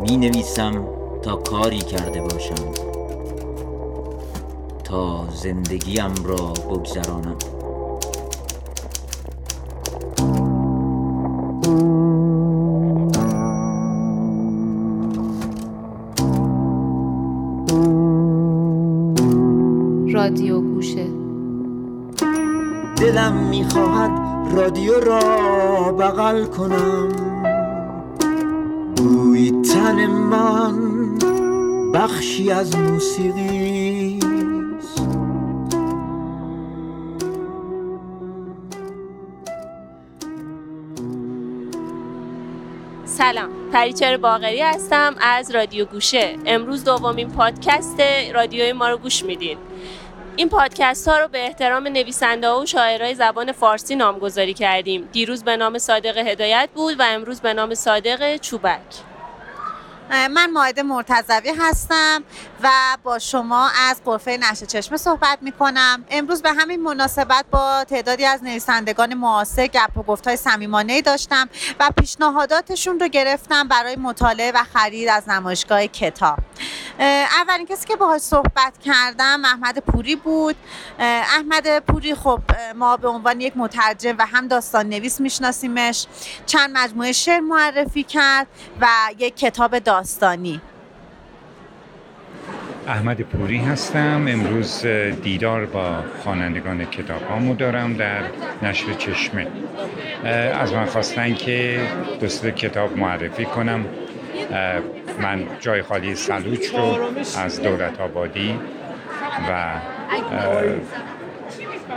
می نویسم تا کاری کرده باشم، تا زندگیم را بگذرانم. رادیو گوشه. دلم میخواهد رادیو را بغل کنم، بوی تن من بخشی از موسیقی است. سلام، پریچهر باقری هستم از رادیو گوشه. امروز دومین پادکست رادیوی ما رو گوش میدین. این پادکست ها رو به احترام نویسنده و شاعرای زبان فارسی نامگذاری کردیم. دیروز به نام صادق هدایت بود و امروز به نام صادق چوبک. من مائده مرتضوی هستم و با شما از غرفه نشر چشمه صحبت می‌کنم. امروز به همین مناسبت با تعدادی از نویسندگان معاصر گپ و گفت‌های صمیمانه‌ای داشتم و پیشنهاداتشون رو گرفتم برای مطالعه و خرید از نمایشگاه کتاب. اولین کسی که باهاش صحبت کردم احمد پوری بود. احمد پوری خب ما به عنوان یک مترجم و هم داستان نویس میشناسیمش. چند مجموعه شعر معرفی کرد و یک کتاب داستانی. احمد پوری هستم. امروز دیدار با خوانندگان کتابامو دارم در نشر چشمه. از من خواستن که دو سه کتاب معرفی کنم. من جای خالی سلوچ رو از دولت آبادی و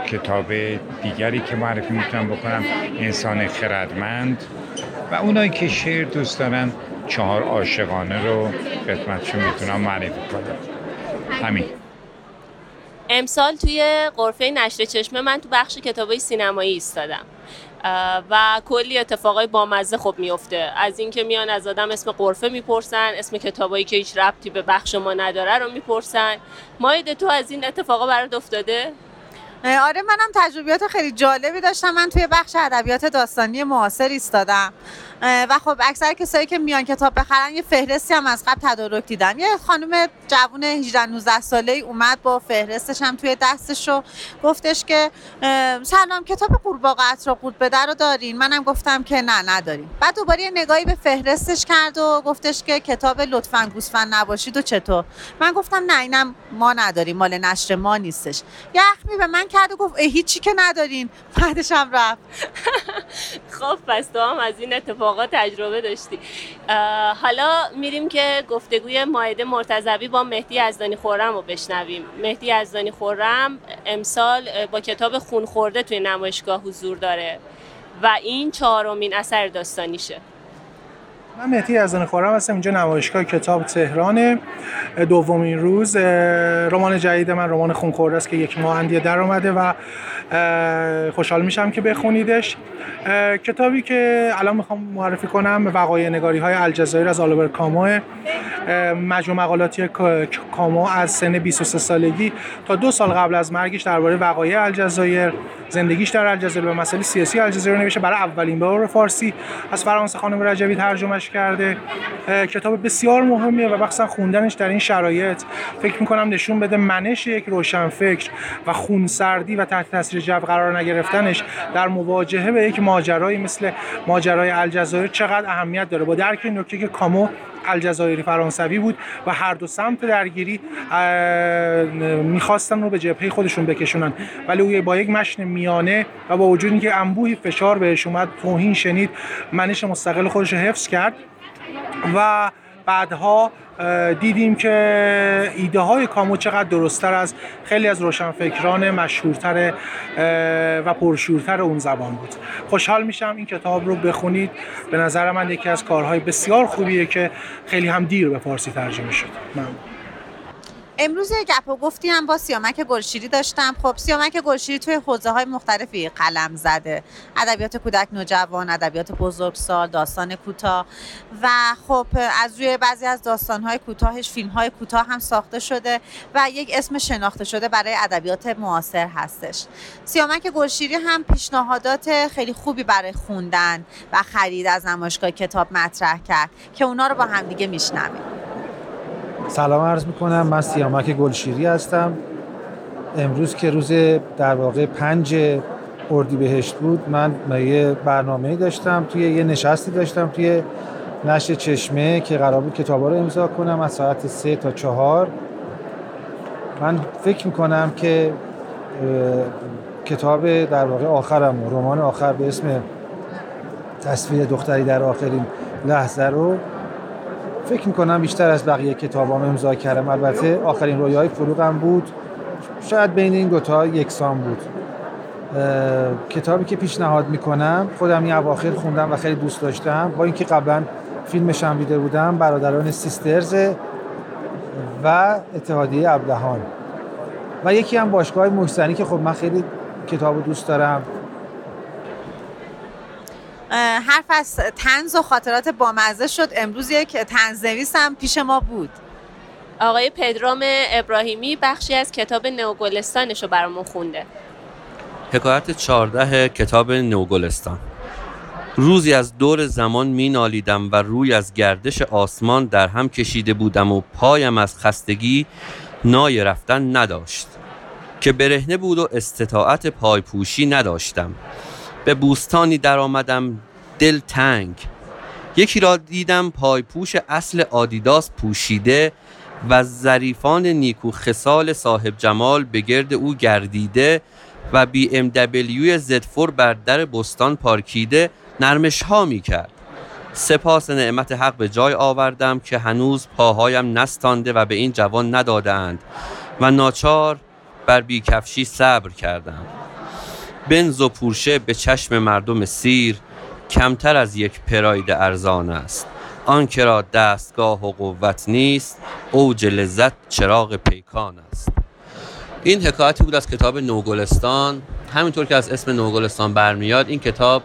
کتاب دیگری که معرفی میتونم بکنم انسان خردمند، و اونایی که شعر دوست دارن چهار عاشقانه رو خدمتشون میتونم معرفی کنم. همین. امسال توی غرفه نشر چشمه من تو بخش کتابای سینمایی ایستادم و کلی اتفاقای بامزه خب میفته. از اینکه میان از آدم اسم غرفه میپرسن، اسم کتابایی که هیچ ربطی به بخش ما نداره رو میپرسن. مایده تو از این اتفاقا برات افتاده؟ آره، منم تجربیات خیلی جالبی داشتم. من توی بخش ادبیات داستانی معاصر ایستادم و خب اکثر کسایی که میان کتاب بخرن یه فهرستی هم از قبل تدارک دیدن. یه خانم جوون 18 19 ساله‌ای اومد با فهرستش هم توی دستش و گفتش که سلام، کتاب قورباغه عطر قورباغه رو دارین؟ منم گفتم که نه، نداریم. بعد دوباره یه نگاهی به فهرستش کرد و گفتش که کتاب لطفاً گوسفند نباشید و چطور. من گفتم نه، اینم ما نداریم، مال نشر ما نیستش. یخمی به من کرد و گفت هیچی که ندارین. بعدش هم رفت. خب پس تو هم از این اتفاقات تجربه داشتی. حالا میریم که گفتگوی مائده مرتضوی با مهدی یزدانی خرم رو بشنویم. مهدی یزدانی خرم امسال با کتاب خون خورده توی نمایشگاه حضور داره و این چهارمین اثر داستانیشه. من مهدی یزدانی خرم هستم. اینجا نمایشگاه کتاب تهران. دومین روز رمان جدید من، رمان خون خورده است که یک ماه اندیه در اومده و خوشحال میشم که بخونیدش. کتابی که الان میخوام معرفی کنم وقایع نگاری های الجزایر از آلیور کامو، مجموع مقالاتی کامو از سن 23 سالگی تا 2 سال قبل از مرگش درباره وقایع الجزایر، زندگیش در الجزایر و مسائل سیاسی الجزایر نوشته. برای اولین بار فارسی از فرانسه خانم رجبی ترجمهش کرده. کتاب بسیار مهمیه و مخصوصا خوندنش در این شرایط فکر میکنم نشون بده منش یک روشنفکر و خونسردی و تحت تاثیر جو قرار نگرفتنش در مواجهه به یک ماجرایی مثل ماجرای الجزایر چقدر اهمیت داره. با درک این نکته که کامو الجزایری فرانسوی بود و هر دو سمت درگیری میخواستن رو به جبهه خودشون بکشونن، ولی او با یک مشن میانه و با وجود اینکه انبوهی فشار بهش اومد، توهین شنید، منش مستقل خودش رو حفظ کرد و بعدها دیدیم که ایده های کامو چقدر درست‌تر از خیلی از روشنفکران مشهورتر و پرشورتر اون زبان بود. خوشحال میشم این کتاب رو بخونید. به نظر من یکی از کارهای بسیار خوبیه که خیلی هم دیر به فارسی ترجمه شد. امروز گپ و گفتی هم با سیامک گلشیری داشتم. خب سیامک گلشیری توی حوزه‌های مختلفی قلم زده، ادبیات کودک نوجوان، ادبیات بزرگسال، داستان کوتاه و خب از روی بعضی از داستان‌های کوتاهش فیلم‌های کوتاه هم ساخته شده و یک اسم شناخته شده برای ادبیات معاصر هستش. سیامک گلشیری هم پیشنهادات خیلی خوبی برای خوندن و خرید از نمایشگاه کتاب مطرح کرد که اونا رو با هم دیگه میشنویم. سلام عرض میکنم، من سیامک گلشیری هستم. امروز که روز در واقع 5 اردیبهشت بود، من یه برنامه‌ای داشتم، توی یه نشستی داشتم توی نشر چشمه که قرار بود کتابا رو امضا کنم از ساعت 3 تا 4. من فکر میکنم که کتاب در واقع آخرم، رمان آخر به اسم تصویر دختری در آخرین لحظه رو فکر میکنم بیشتر از بقیه کتابام امضا کردم. البته آخرین رویاهای فروغم بود، شاید بین این دوتا یکسان بود. کتابی که پیشنهاد میکنم خودم این اواخر خوندم و خیلی دوست داشتم، با اینکه قبلا فیلمش هم دیده بودم، برادران سیسترز و اتحادیه ابلهان، و یکی هم باشگاه محسنی که خب من خیلی کتابو دوست دارم. حرف از طنز و خاطرات بامزه شد. امروز یک طنزنویس هم پیش ما بود، آقای پدرام ابراهیمی. بخشی از کتاب نوگلستانش رو برامون خونده. حکایت 14 کتاب نوگلستان. روزی از دور زمان می نالیدم و روی از گردش آسمان در هم کشیده بودم و پایم از خستگی نای رفتن نداشت که برهنه بود و استطاعت پایپوشی نداشتم. به بوستانی در آمدم دل تنگ. یکی را دیدم پایپوش اصل آدیداس پوشیده و ظریفان نیکو خصال صاحب جمال به گرد او گردیده و بی ام دبلیو زدفور بر در بستان پارکیده نرمش ها می کرد. سپاس نعمت حق به جای آوردم که هنوز پاهایم نستانده و به این جوان ندادند و ناچار بر بیکفشی صبر کردم. بنز و پورشه به چشم مردم سیر کمتر از یک پراید ارزان است. آن که را دستگاه و قوت نیست، اوج لذت چراغ پیکان است. این حکایتی بود از کتاب نوگلستان. همینطور که از اسم نوگلستان برمیاد، این کتاب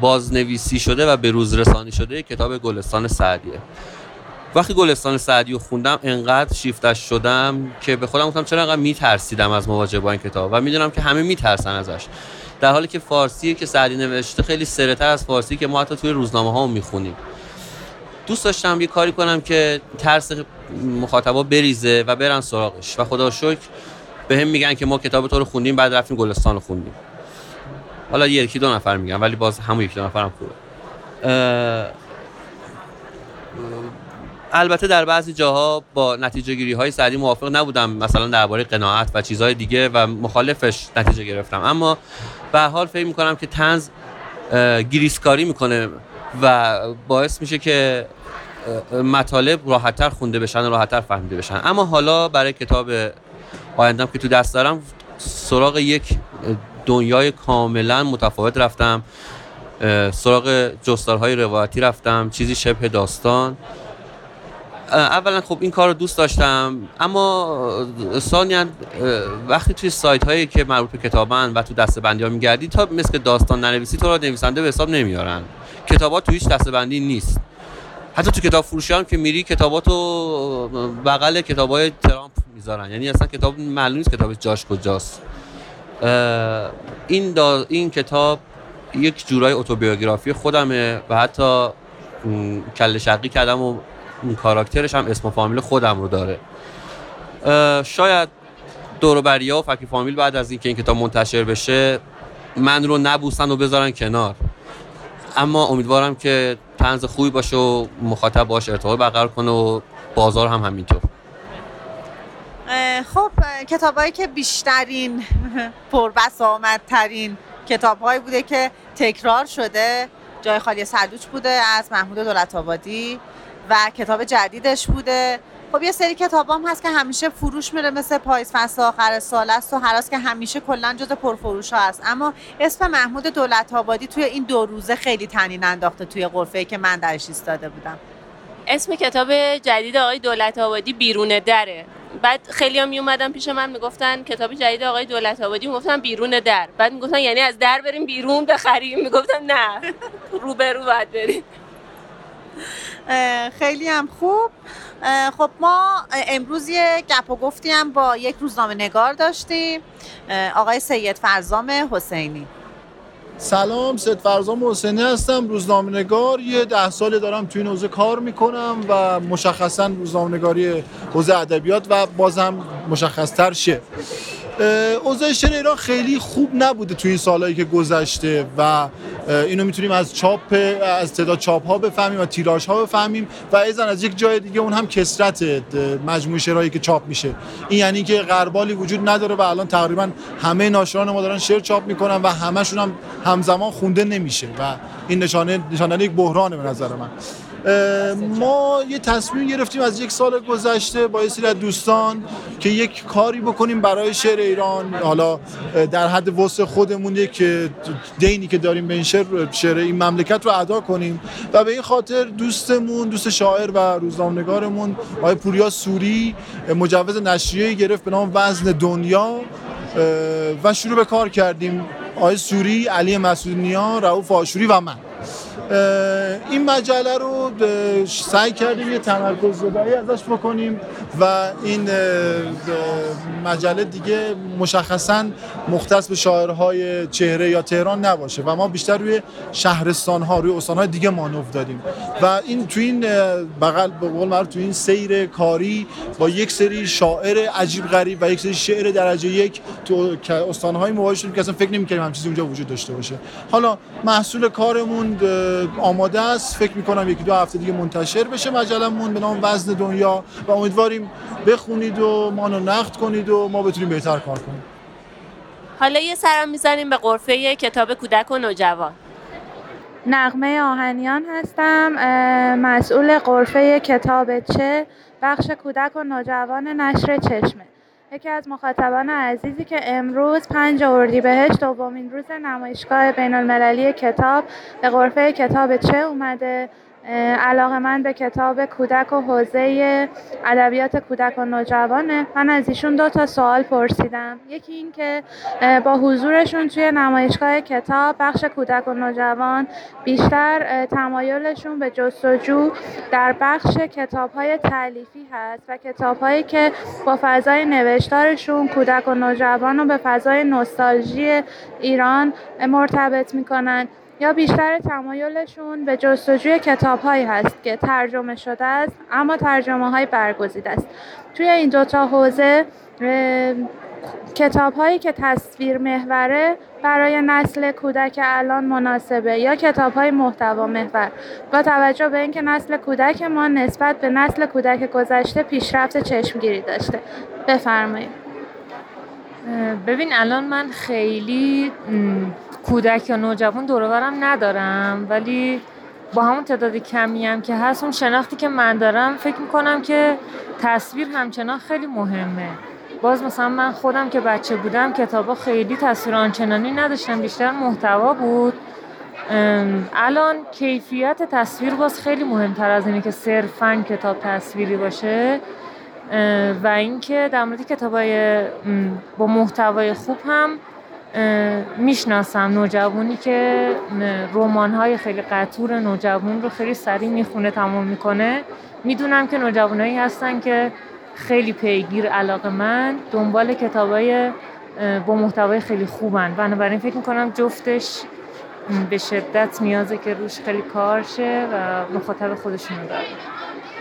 بازنویسی شده و به روز رسانی شده کتاب گلستان سعدیه. وقتی گلستان سعدی رو خوندم انقدر شیفتش شدم که به خودم گفتم چرا انقدر میترسیدم از مواجهه با این کتاب، و میدونم که همه میترسن ازش، در حالی که فارسی که سعدی نوشته خیلی سره‌تر از فارسی که ما حتی توی روزنامه ها میخونیم. دوست داشتم یه کاری کنم که ترس مخاطبا بریزه و برن سراغش، و خدا شکر بهم میگن که ما کتاب تو رو خوندیم، بعد رفتیم گلستان رو خوندیم. حالا یکی دو نفر میگن، ولی باز همون یکی دو نفرم خوبه. البته در بعضی جاها با نتیجه‌گیری‌های سعدی موافق نبودم، مثلا درباره قناعت و چیزهای دیگه، و مخالفش نتیجه گرفتم، اما به هر حال فکر می‌کنم که طنز گریسکاری می‌کنه و باعث میشه که مطالب راحت‌تر خونده بشن و راحت‌تر فهمیده بشن. اما حالا برای کتاب آیندم که تو دست دارم، سراغ یک دنیای کاملا متفاوت رفتم، سراغ جستارهای روایتی رفتم، چیزی شبه داستان. اولا خب این کار رو دوست داشتم، اما ثانیاً وقتی توی سایت هایی که مربوط به کتابن و تو دسته‌بندی ها میگردی، تا مثل داستان ننویسی تو را نویسنده به حساب نمیارن. کتابات تو هیچ دسته‌بندی نیست. حتی تو کتاب فروشی هم که میری کتاباتو بغل کتابای ترامپ میذارن، یعنی اصلا کتاب معلوم نیست کتاب جاش کجاست. این کتاب یک جورای اتوبیوگرافی خودمه و حتی کله شقی کردم و کاراکترش هم اسم و فامیل خودم رو داره. شاید دوروبریا و فکی فامیل بعد از اینکه این کتاب منتشر بشه من رو نبوسن و بذارن کنار، اما امیدوارم که طنز خوبی باشه و مخاطب باش ارتباط برقرار کنه و بازار هم همینطور. خب کتابایی که بیشترین پربست آمدترین کتاب‌هایی بوده که تکرار شده، جای خالی سلوچ بوده از محمود دولت‌آبادی و کتاب جدیدش بوده. خب یه سری کتابام هست که همیشه فروش میره، مثل پاییز فصل آخر سال است و هراس که همیشه کلا جزء پرفروش ها است، اما اسم محمود دولت‌آبادی توی این 2 روزه خیلی طنین انداخته توی قرفه‌ای که من درش ایستاده بودم. اسم کتاب جدید آقای دولت‌آبادی بیرون دره. بعد خیلی ها می اومدن پیش من میگفتن کتاب جدید آقای دولت‌آبادی، میگفتن بیرون در، بعد میگفتن یعنی از در بریم بیرون بخریم؟ میگفتن نه، روبرو باید بریم. خیلی هم خوب. خب ما امروز یه گپ و گفتی هم با یک روزنامه نگار داشتیم، آقای سید فرزام حسینی. سلام، سید فرزام حسینی هستم، روزنامه نگار. یه 10 سال دارم توی این حوزه کار میکنم و مشخصاً روزنامه نگاری حوزه ادبیات و بازم مشخصتر شعر. حوزه شعر ایران خیلی خوب نبوده توی این سالهایی که گذشته و اینو میتونیم از تعداد چاپ‌ها بفهمیم و تیراژها بفهمیم و ایضاً از یک جای دیگه، اون هم کثرت مجموعه شعرهایی که چاپ میشه. این یعنی که غربالی وجود نداره و الان تقریبا همه ناشران ما دارن شعر چاپ میکنن و همشون هم همزمان خونده نمیشه و این نشانه یک بحرانه به نظر من. ما یه تصمیم گرفتیم از یک سال گذشته با یه سری از دوستان که یک کاری بکنیم برای شعر ایران، حالا در حد وسع خودمون یک دینی که داریم به این شعر این مملکت رو ادا کنیم و به این خاطر دوستمون، دوست شاعر و روزنامه‌نگارمون آقای پوریا سوری، مجوز نشریه‌ای گرفت به نام وزن دنیا و شروع به کار کردیم. آقای سوری، علی مسعودنیا، رؤوف آشوری و من این مجله رو سعی کردیم یه تمرکز زدایی ازش بکنیم و این مجله دیگه مشخصاً مختص به شاعرهای چهره یا تهران نباشه و ما بیشتر روی شهرستان‌ها، روی استان‌های دیگه مانور دادیم و این تو این بغل به قول معروف تو این سیر کاری با یک سری شاعر عجیب غریب و یک سری شعر درجه یک تو استان‌های مواجه شدیم که اصلا فکر نمی‌کردیم همچین چیزی اونجا وجود داشته باشه. حالا محصول کارمون آماده است، فکر میکنم 1-2 هفته دیگه منتشر بشه مجلمون به نام وزن دنیا و امیدواریم بخونید و ما رو نقد کنید و ما بتونیم بهتر کار کنیم. حالا یه سرم میزنیم به غرفه کتاب کودک و نوجوان. نغمه آهنیان هستم، مسئول غرفه کتاب چه بخش کودک و نوجوان نشر چشمه. یکی از مخاطبان عزیزی که امروز 5 اردیبهشت دومین روز نمایشگاه بین المللی کتاب به غرفه کتاب چه اومده، علاقه‌مند به کتاب کودک و حوزه ادبیات کودک و نوجوانه. من از ایشون 2 تا سوال پرسیدم. یکی این که با حضورشون توی نمایشگاه کتاب بخش کودک و نوجوان بیشتر تمایلشون به جستجو در بخش کتاب‌های تالیفی هست و کتاب‌هایی که با فضای نوشتارشون کودک و نوجوان رو به فضای نوستالژی ایران مرتبط می‌کنن، یا بیشتر تمایلشون به جستجوی کتاب‌هایی هست که ترجمه شده است اما ترجمه‌های برگزیده است. توی این 2 تا حوزه کتاب‌هایی که تصویر محوره برای نسل کودک الان مناسبه یا کتاب‌های محتوا محور، با توجه به اینکه نسل کودک ما نسبت به نسل کودک گذشته پیشرفت چشمگیری داشته. بفرمایید. ببین الان من خیلی کودک یا نوجوان دور و برم ندارم، ولی با همون تعداد کمی هم که هست، اون شناختی که من دارم فکر میکنم که تصویر همچنان خیلی مهمه. باز مثلا من خودم که بچه بودم کتابا خیلی تصویر آنچنانی نداشتم، بیشتر محتوا بود. الان کیفیت تصویر باز خیلی مهمتر از اینه که صرفاً کتاب تصویری باشه و اینکه در مورد کتابای با محتوای خوب هم میشناسم نوجوانی که رمان‌های خیلی قطور نوجوان رو خیلی سریع میخونه تمام میکنه. میدونم که نوجوانایی هستن که خیلی پیگیر، علاقه‌مند، دنبال کتابای با محتوای خیلی خوبن، بنابراین فکر میکنم جفتش به شدت نیازه که روش خیلی کار شه و مخاطب خودشون رو داره.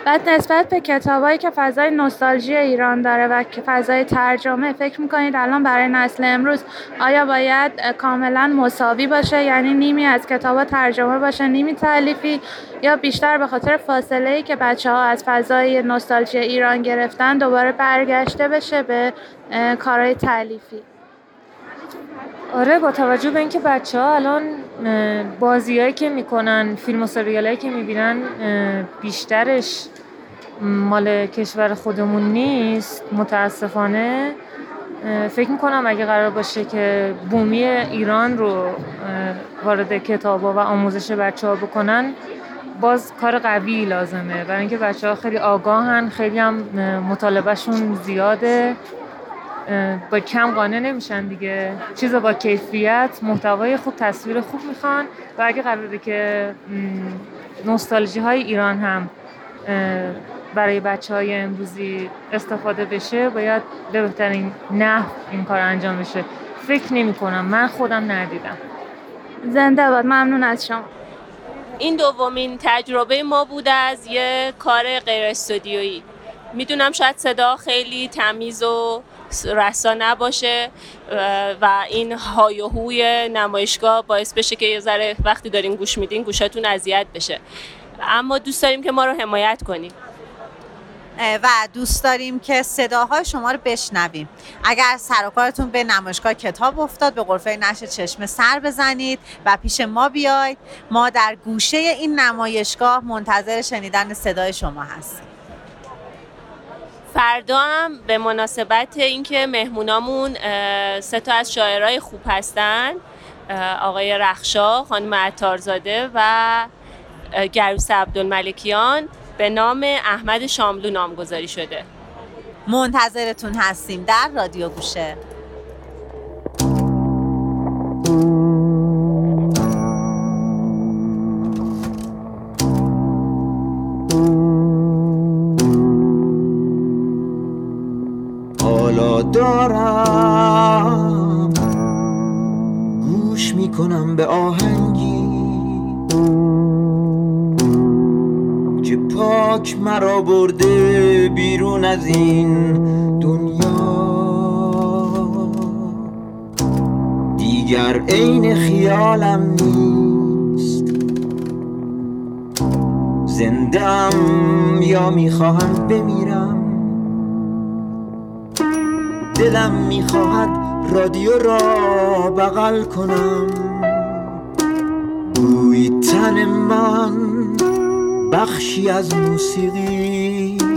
بعد نسبت به کتابایی که فضای نوستالژی ایران داره و که فضای ترجمه، فکر میکنید الان برای نسل امروز آیا باید کاملا مساوی باشه، یعنی نیمی از کتابا ترجمه باشه نیمی تالیفی، یا بیشتر به خاطر فاصله‌ای که بچه‌ها از فضای نوستالژی ایران گرفتن دوباره برگشته بشه به کارهای تالیفی؟ آره، با توجه به اینکه بچه‌ها الان بازیایی که میکنن، فیلم و سریالایی که میبینن بیشترش مال کشور خودمون نیست متاسفانه. فکر میکنم اگه قرار باشه که بومی ایران رو وارد کتابا و آموزش بچه‌ها بکنن، باز کار قوی لازمه، برای اینکه بچه‌ها خیلی آگاهن، خیلی هم مطالبهشون زیاده، با کم قانع نمیشن دیگه. چیزا با کیفیت، محتوای خوب، تصویر خوب میخوان و اگه قراره که نوستالژی های ایران هم برای بچه‌های امروزی استفاده بشه، باید به بهترین نحو این کار انجام بشه. فکر نمی‌کنم، من خودم ندیدم. زنده باد، ممنون از شما. این دومین تجربه ما بوده از یه کار غیر استودیویی. میدونم شاید صدا خیلی تمیز و رسا نباشه و این های و هوی نمایشگاه باعث بشه که یه ذره وقتی دارین گوش میدین گوشتون اذیت بشه، اما دوست داریم که ما رو حمایت کنین و دوست داریم که صداهای شما رو بشنویم. اگر سر و کارتون به نمایشگاه کتاب افتاد، به غرفه نشر چشمه سر بزنید و پیش ما بیاید. ما در گوشه این نمایشگاه منتظر شنیدن صدای شما هستیم. فردا هم به مناسبت اینکه مهمونامون 3 از شاعرای خوب هستن، آقای رخشا، خانم عطارزاده و گروس عبدالملکیان، به نام احمد شاملو نامگذاری شده. منتظرتون هستیم در رادیو گوشه. حالا دارم گوش میکنم به آهنگی که پاک مرا برده بیرون از این دنیا، دیگر عین خیالم نیست. زندم یا میخواهم بمیرم، دلم میخواهد رادیو را بغل کنم. بوی تن من بخشی از موسیقی